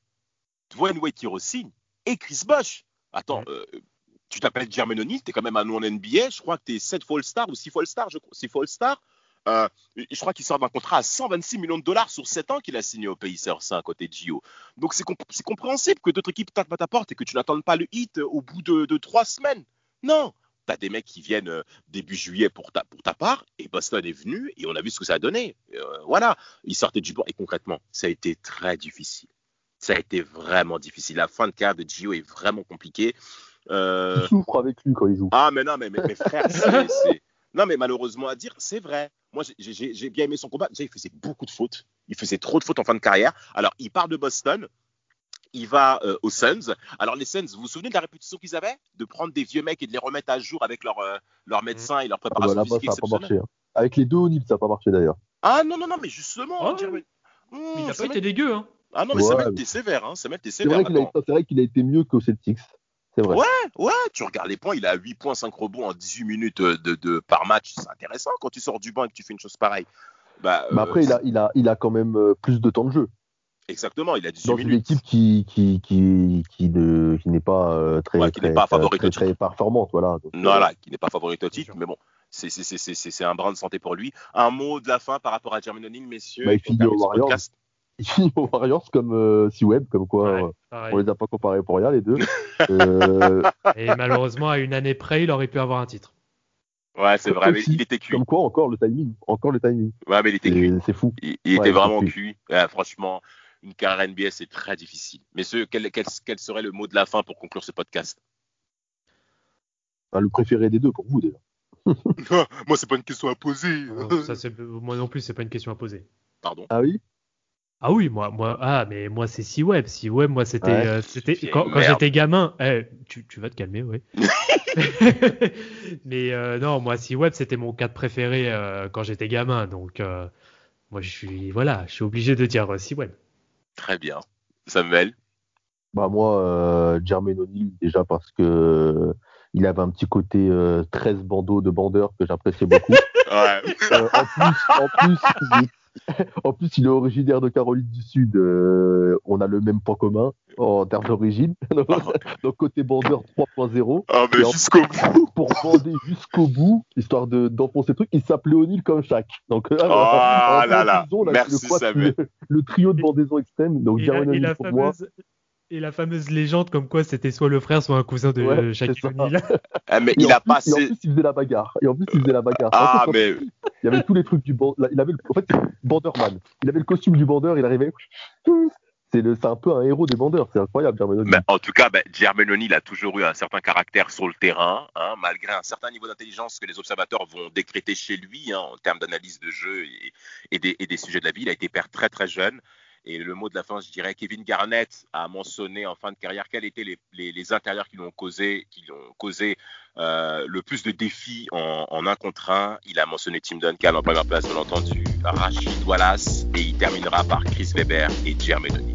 Dwayne Wade qui re-signe et Chris Bosh. Attends, tu t'appelles Jermaine O'Neal, t'es quand même un nom en NBA, je crois que t'es 7 fois All-Star ou 6 fois All-Star, je crois qu'il sort d'un contrat à $126 millions sur 7 ans qu'il a signé au Pacers côté Gio. Donc c'est compréhensible que d'autres équipes tapent à ta porte et que tu n'attendes pas le hit au bout de 3 semaines. Non, t'as des mecs qui viennent début juillet pour ta part, et Boston est venu, et on a vu ce que ça a donné. Voilà, ils sortaient du banc, et concrètement, ça a été très difficile. Ça a été vraiment difficile. La fin de carrière de Gio est vraiment compliquée. Tu souffres avec lui quand il joue. Ah, mais non, mais mes frères, Non, mais malheureusement à dire, c'est vrai. Moi, j'ai bien aimé son combat. Déjà, il faisait beaucoup de fautes. Il faisait trop de fautes en fin de carrière. Alors, il part de Boston. Il va aux Suns. Alors les Suns, vous vous souvenez de la réputation qu'ils avaient de prendre des vieux mecs et de les remettre à jour avec leur médecin et leur préparation physique exceptionnelle. Pas marché, hein. Avec les deux O'Neal, ça n'a pas marché d'ailleurs. Ah non, mais justement. Oh, oui. Il n'a pas été dégueu. Hein. Ah non, mais ça m'a été sévère. Hein. C'est vrai qu'il a été mieux qu'aux Celtics. C'est vrai. Ouais, tu regardes les points, il a 8 points, 5 rebonds en 18 minutes par match. C'est intéressant quand tu sors du banc et que tu fais une chose pareille. Mais après, il a quand même plus de temps de jeu. Exactement, il a 18 minutes. Dans une équipe qui n'est pas très performante, voilà. Donc, qui n'est pas favorite au titre, mais bon, c'est un brin de santé pour lui. Un mot de la fin par rapport à Jermaine O'Neal, messieurs. Il finit aux Warriors comme C-Web, comme quoi on les a pas comparés pour rien les deux. Et malheureusement, à une année près, il aurait pu avoir un titre. Ouais, c'est vrai, mais il était cuit. Comme quoi, encore le timing. Ouais, mais il était cuit. C'est fou. Il était vraiment cuit. Franchement. Une carrière NBA, c'est très difficile. Messieurs, quel serait le mot de la fin pour conclure ce podcast ? Le préféré des deux pour vous, déjà. Moi, c'est pas une question à poser. Moi non plus, c'est pas une question à poser. Pardon ? Ah oui ? Ah oui, moi, c'est C-Web. C-Web, moi, c'était quand j'étais gamin. Tu vas te calmer, oui. Mais non, moi, si Webb, c'était mon cadre préféré quand j'étais gamin. Donc, moi, je suis obligé de dire si Webb. Très bien. Samuel? Bah, moi, Jermaine O'Neal, déjà parce que il avait un petit côté 13 bandeaux de bandeur que j'appréciais beaucoup. Ouais. En plus, il est originaire de Caroline du Sud. On a le même point commun en termes d'origine. Donc, côté bandeur 3.0. Ah, mais jusqu'au bout. Pour bander jusqu'au bout, histoire d'enfoncer le truc, il s'appelait O'Neal comme Shaq. Donc, merci Samuel. Le trio de bandaison extrême. Donc, Jermaine O'Neal pour moi. Et la fameuse légende comme quoi c'était soit le frère, soit un cousin de Shaquille O'Neal. Ah, mais il a passé. Et en plus, il faisait la bagarre. Ah, en fait, mais. Il avait tous les trucs du bandeur. Il avait en fait, Banderman. Il avait le costume du bandeur, il arrivait. C'est un peu un héros des bandeurs. C'est incroyable, Jermaine O'Neal. En tout cas, Jermaine O'Neal a toujours eu un certain caractère sur le terrain, hein, malgré un certain niveau d'intelligence que les observateurs vont décréter chez lui, hein, en termes d'analyse de jeu et des sujets de la vie. Il a été père très, très jeune. Et le mot de la fin, je dirais, Kevin Garnett a mentionné en fin de carrière quels étaient les intérieurs qui lui ont causé le plus de défis en 1 contre 1. Il a mentionné Tim Duncan en première place, bien entendu, Rasheed Wallace, et il terminera par Chris Webber et Jermaine O'Neal.